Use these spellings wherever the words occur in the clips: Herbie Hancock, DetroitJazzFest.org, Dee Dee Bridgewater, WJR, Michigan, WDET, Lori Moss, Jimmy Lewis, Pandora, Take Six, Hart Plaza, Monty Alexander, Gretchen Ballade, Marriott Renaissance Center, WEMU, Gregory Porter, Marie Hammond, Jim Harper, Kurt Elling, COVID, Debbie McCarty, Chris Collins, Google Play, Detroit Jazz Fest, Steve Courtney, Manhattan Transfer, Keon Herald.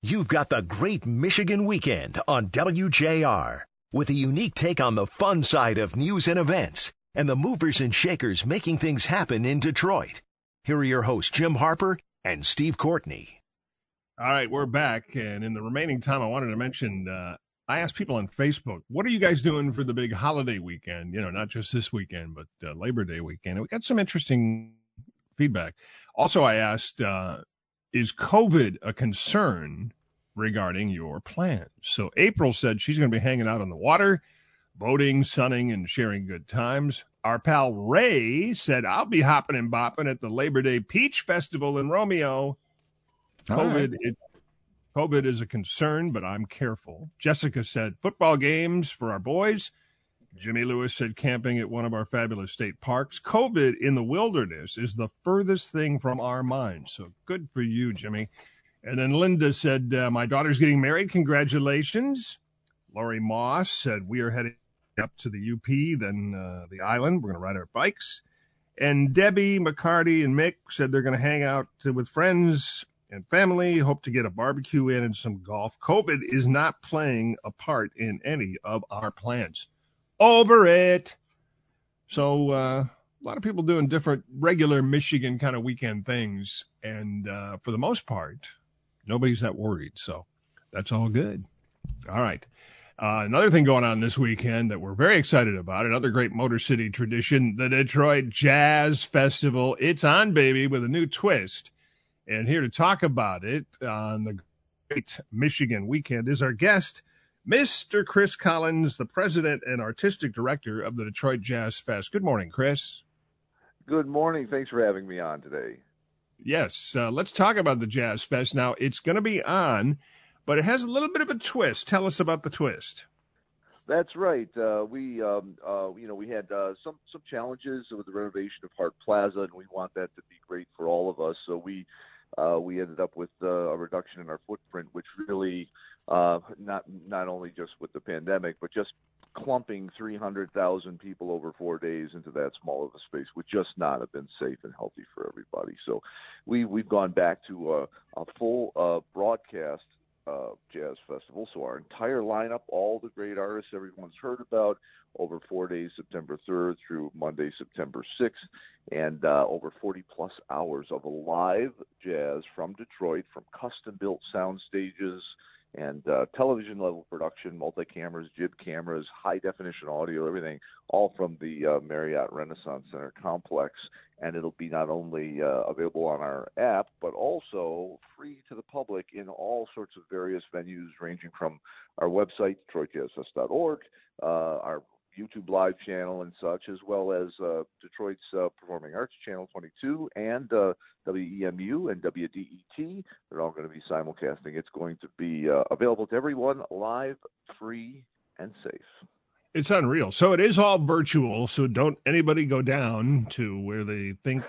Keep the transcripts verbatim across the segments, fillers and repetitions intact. You've got the Great Michigan Weekend on W J R with a unique take on the fun side of news and events and the movers and shakers making things happen in Detroit. Here are your hosts, Jim Harper and Steve Courtney. All right, we're back. And in the remaining time, I wanted to mention, uh, I asked people on Facebook, what are you guys doing for the big holiday weekend? You know, not just this weekend, but uh, Labor Day weekend. And we got some interesting feedback. Also, I asked, uh, is COVID a concern regarding your plans? So April said she's going to be hanging out on the water, boating, sunning, and sharing good times. Our pal Ray said, I'll be hopping and bopping at the Labor Day Peach Festival in Romeo. COVID, right. it, COVID is a concern, but I'm careful. Jessica said, football games for our boys. Jimmy Lewis said, camping at one of our fabulous state parks. COVID in the wilderness is the furthest thing from our minds. So good for you, Jimmy. And then Linda said, uh, my daughter's getting married. Congratulations. Lori Moss said, we are headed up to the U P, then uh, the island. We're going to ride our bikes. And Debbie, McCarty, and Mick said they're going to hang out with friends and family. Hope to get a barbecue in and some golf. COVID is not playing a part in any of our plans. Over it. So uh, a lot of people doing different regular Michigan kind of weekend things. And uh, for the most part, nobody's that worried. So that's all good. All right. Uh, another thing going on this weekend that we're very excited about, another great Motor City tradition, the Detroit Jazz Festival. It's on, baby, with a new twist. And here to talk about it on the Great Michigan Weekend is our guest, Mister Chris Collins, the president and artistic director of the Detroit Jazz Fest. Good morning, Chris. Good morning. Thanks for having me on today. Yes. Uh, let's talk about the Jazz Fest. Now, it's going to be on, but it has a little bit of a twist. Tell us about the twist. That's right. Uh, we, um, uh, you know, we had uh, some, some challenges with the renovation of Hart Plaza, and we want that to be great for all of us. So we uh, we ended up with uh, a reduction in our footprint, which really... Uh, not not only just with the pandemic, but just clumping three hundred thousand people over four days into that small of a space would just not have been safe and healthy for everybody. So we, we've gone back to a, a full uh, broadcast uh, jazz festival. So our entire lineup, all the great artists everyone's heard about, over four days, September third through Monday, September sixth, and uh, over forty-plus hours of live jazz from Detroit, from custom-built sound stages, and uh, television-level production, multi-cameras, jib cameras, high-definition audio, everything, all from the uh, Marriott Renaissance Center complex. And it'll be not only uh, available on our app, but also free to the public in all sorts of various venues, ranging from our website, Detroit Jazz Fest dot org, uh, our YouTube live channel and such, as well as uh, Detroit's uh, Performing Arts Channel twenty-two and uh, W E M U and W D E T. They're all going to be simulcasting. It's going to be uh, available to everyone, live, free, and safe. It's unreal. So it is all virtual, so don't anybody go down to where they think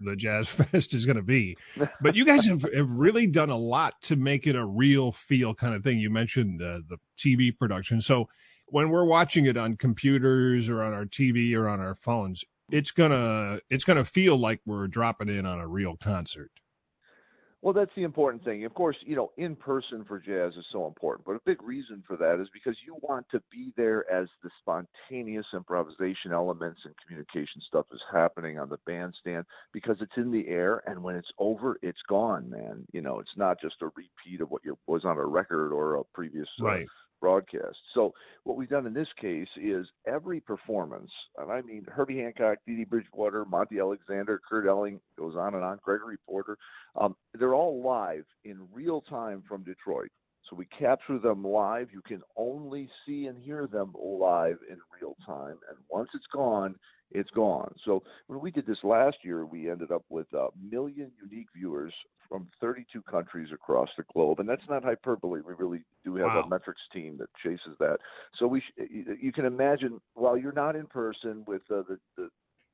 the Jazz Fest is going to be. But you guys have, have really done a lot to make it a real feel kind of thing. You mentioned uh, the T V production. So when we're watching it on computers or on our T V or on our phones, it's gonna it's gonna feel like we're dropping in on a real concert. Well, that's the important thing. Of course, you know, in person for jazz is so important, but a big reason for that is because you want to be there as the spontaneous improvisation elements and communication stuff is happening on the bandstand, because it's in the air, and when it's over, it's gone, man. You know, it's not just a repeat of what was on a record or a previous right. Uh, broadcast. So what we've done in this case is every performance, and I mean Herbie Hancock, Dee Dee Bridgewater, Monty Alexander, Kurt Elling, goes on and on, Gregory Porter, um, they're all live in real time from Detroit. So we capture them live. You can only see and hear them live in real time. And once it's gone, it's gone. So when we did this last year, we ended up with a million unique viewers from thirty-two countries across the globe. And that's not hyperbole. We really do have wow. a metrics team that chases that. So we, sh- you can imagine, while you're not in person with uh, the, the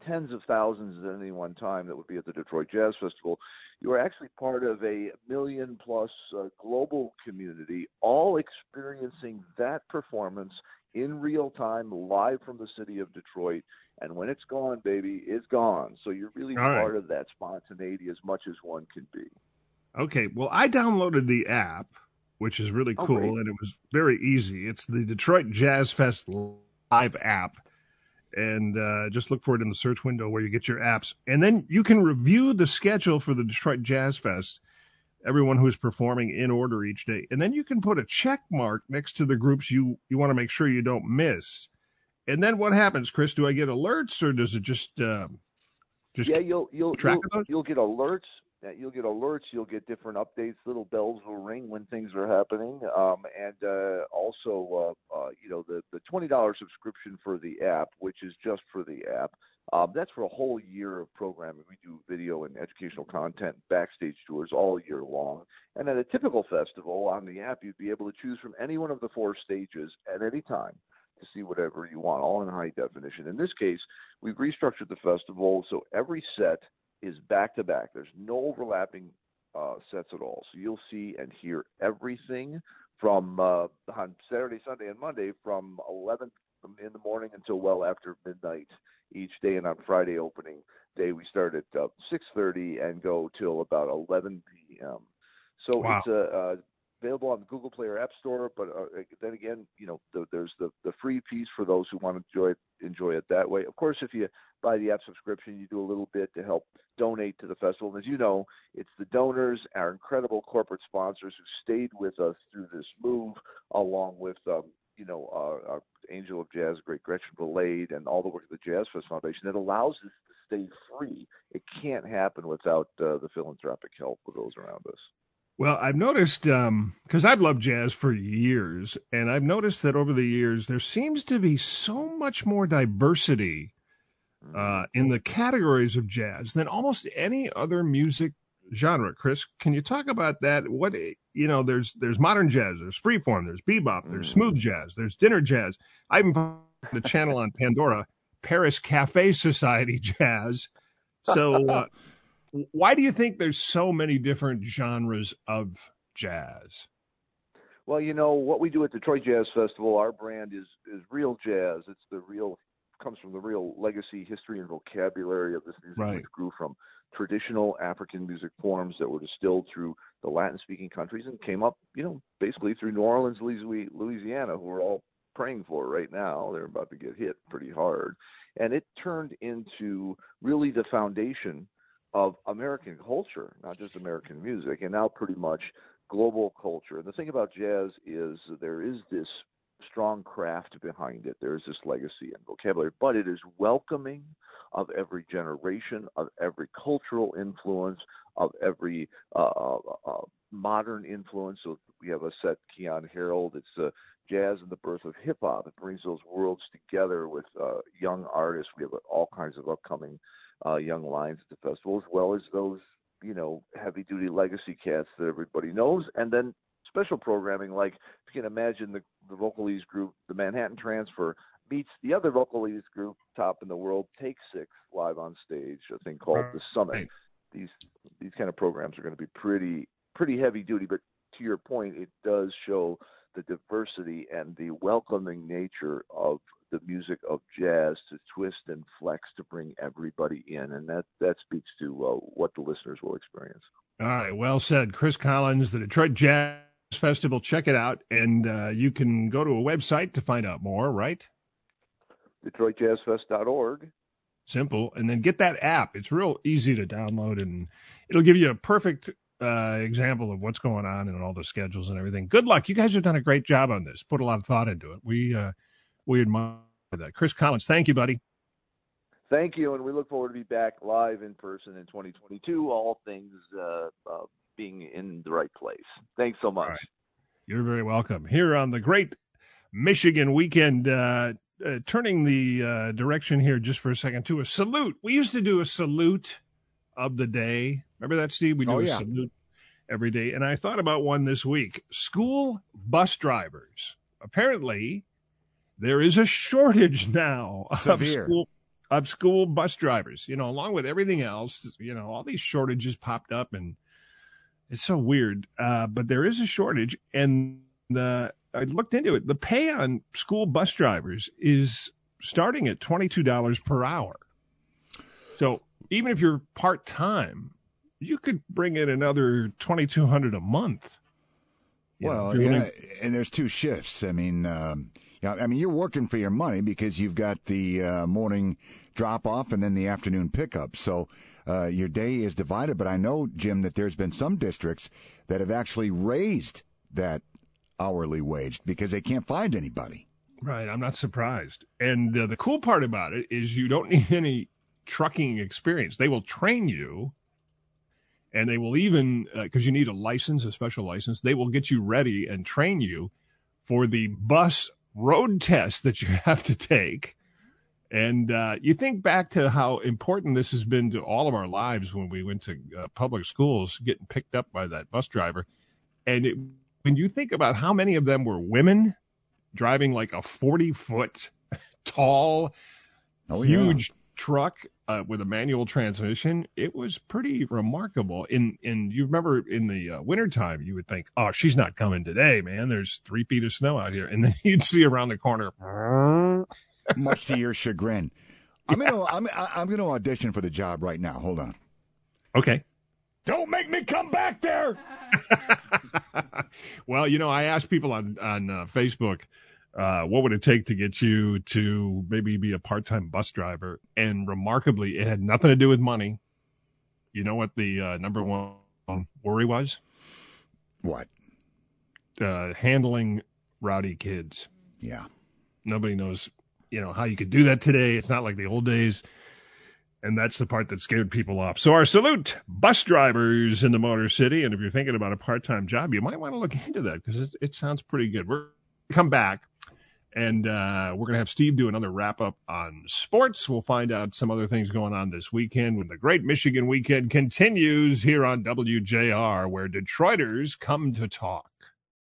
tens of thousands at any one time that would be at the Detroit Jazz Festival, you are actually part of a million-plus uh, global community, all experiencing that performance in real time, live from the city of Detroit. And when it's gone, baby, it's gone. So you're really all part right. of that spontaneity as much as one can be. Okay, well, I downloaded the app, which is really cool, oh, and it was very easy. It's the Detroit Jazz Fest Live app, and uh, just look for it in the search window where you get your apps. And then you can review the schedule for the Detroit Jazz Fest, everyone who's performing in order each day. And then you can put a check mark next to the groups you, you want to make sure you don't miss. And then what happens, Chris? Do I get alerts, or does it just um, just yeah? You'll you'll track you'll, those? You'll get alerts. You'll get alerts. You'll get different updates. Little bells will ring when things are happening. Um, and uh, also, uh, uh, you know, the the twenty dollar subscription for the app, which is just for the app. Um, that's for a whole year of programming. We do video and educational content, backstage tours all year long. And at a typical festival on the app, you'd be able to choose from any one of the four stages at any time to see whatever you want, all in high definition. In this case, we've restructured the festival so every set is back-to-back. There's no overlapping uh, sets at all. So you'll see and hear everything from uh, on Saturday, Sunday, and Monday from eleven in the morning until well after midnight each day. And on Friday opening day, we start at uh, six thirty and go till about eleven p.m. So wow. It's a uh, available on the Google Play or App Store, but uh, then again, you know, the, there's the, the free piece for those who want to enjoy it, enjoy it that way. Of course, if you buy the app subscription, you do a little bit to help donate to the festival. And as you know, it's the donors, our incredible corporate sponsors who stayed with us through this move, along with, um, you know, our, our Angel of Jazz, great Gretchen Ballade, and all the work of the Jazz Fest Foundation that allows us to stay free. It can't happen without uh, the philanthropic help of those around us. Well, I've noticed, because um, I've loved jazz for years, and I've noticed that over the years there seems to be so much more diversity uh, in the categories of jazz than almost any other music genre. Chris, can you talk about that? What you know, there's there's modern jazz, there's freeform, there's bebop, there's smooth jazz, there's dinner jazz. I even found the channel on Pandora, Paris Cafe Society Jazz. So. Uh, Why do you think there's so many different genres of jazz? Well, you know, what we do at Detroit Jazz Festival, our brand is is real jazz. It's the real, comes from the real legacy, history, and vocabulary of this music, right, which grew from traditional African music forms that were distilled through the Latin-speaking countries and came up, you know, basically through New Orleans, Louisiana, who we're all praying for right now. They're about to get hit pretty hard. And it turned into really the foundation of American culture, not just American music, and now pretty much global culture. And the thing about jazz is there is this strong craft behind it. There is this legacy and vocabulary, but it is welcoming of every generation, of every cultural influence, of every uh, uh, uh, modern influence. So we have a set, Keon Herald. It's uh, jazz and the birth of hip hop. It brings those worlds together with uh, young artists. We have all kinds of upcoming Uh, young lines at the festival, as well as those, you know, heavy-duty legacy cats that everybody knows, and then special programming like, if you can imagine, the, the vocalese group, the Manhattan Transfer, meets the other vocalese group top in the world, Take Six, live on stage, a thing called right. The Summit. These these kind of programs are going to be pretty pretty heavy-duty, but to your point, it does show the diversity and the welcoming nature of the music of jazz to twist and flex to bring everybody in. And that, that speaks to uh, what the listeners will experience. All right. Well said, Chris Collins, the Detroit Jazz Festival. Check it out. And uh, you can go to a website to find out more, right? Detroit Jazz Fest dot org. Simple. And then get that app. It's real easy to download, and it'll give you a perfect uh, example of what's going on and all the schedules and everything. Good luck. You guys have done a great job on this. Put a lot of thought into it. We, uh, We admire that. Chris Collins, thank you, buddy. Thank you, and we look forward to be back live in person in twenty twenty-two, all things uh, uh, being in the right place. Thanks so much. Right. You're very welcome. Here on the great Michigan weekend, uh, uh, turning the uh, direction here just for a second to a salute. We used to do a salute of the day. Remember that, Steve? We do oh, yeah. a salute every day, and I thought about one this week. School bus drivers. Apparently, there is a shortage now of school, of school bus drivers, you know, along with everything else, you know, all these shortages popped up, and it's so weird. Uh, but there is a shortage. And the, I looked into it. The pay on school bus drivers is starting at twenty-two dollars per hour. So even if you're part time, you could bring in another twenty-two hundred dollars a month. You well, know, yeah, gonna... and there's two shifts. I mean, um, yeah, I mean, you're working for your money because you've got the uh, morning drop-off and then the afternoon pickup. So uh, your day is divided. But I know, Jim, that there's been some districts that have actually raised that hourly wage because they can't find anybody. Right. I'm not surprised. And uh, the cool part about it is you don't need any trucking experience. They will train you, and they will even, because uh, you need a license, a special license, they will get you ready and train you for the bus road test that you have to take. And uh, you think back to how important this has been to all of our lives when we went to uh, public schools, getting picked up by that bus driver. And it, when you think about how many of them were women driving like a forty-foot tall, oh, yeah. huge truck uh, with a manual transmission, it was pretty remarkable. In in you remember in the uh, wintertime, you would think, oh, she's not coming today, man. There's three feet of snow out here. And then you'd see around the corner. Much to your chagrin. I'm yeah. gonna I'm I'm gonna audition for the job right now. Hold on. Okay. Don't make me come back there. Well, you know, I asked people on on uh, Facebook, uh, what would it take to get you to maybe be a part-time bus driver? And remarkably, it had nothing to do with money. You know what the uh, number one worry was? What? Uh, handling rowdy kids. Yeah. Nobody knows, you know, how you could do that today. It's not like the old days. And that's the part that scared people off. So our salute, bus drivers in the Motor City. And if you're thinking about a part-time job, you might want to look into that because it sounds pretty good. We're going to come back, and uh, we're going to have Steve do another wrap-up on sports. We'll find out some other things going on this weekend when the Great Michigan Weekend continues here on W J R, where Detroiters come to talk.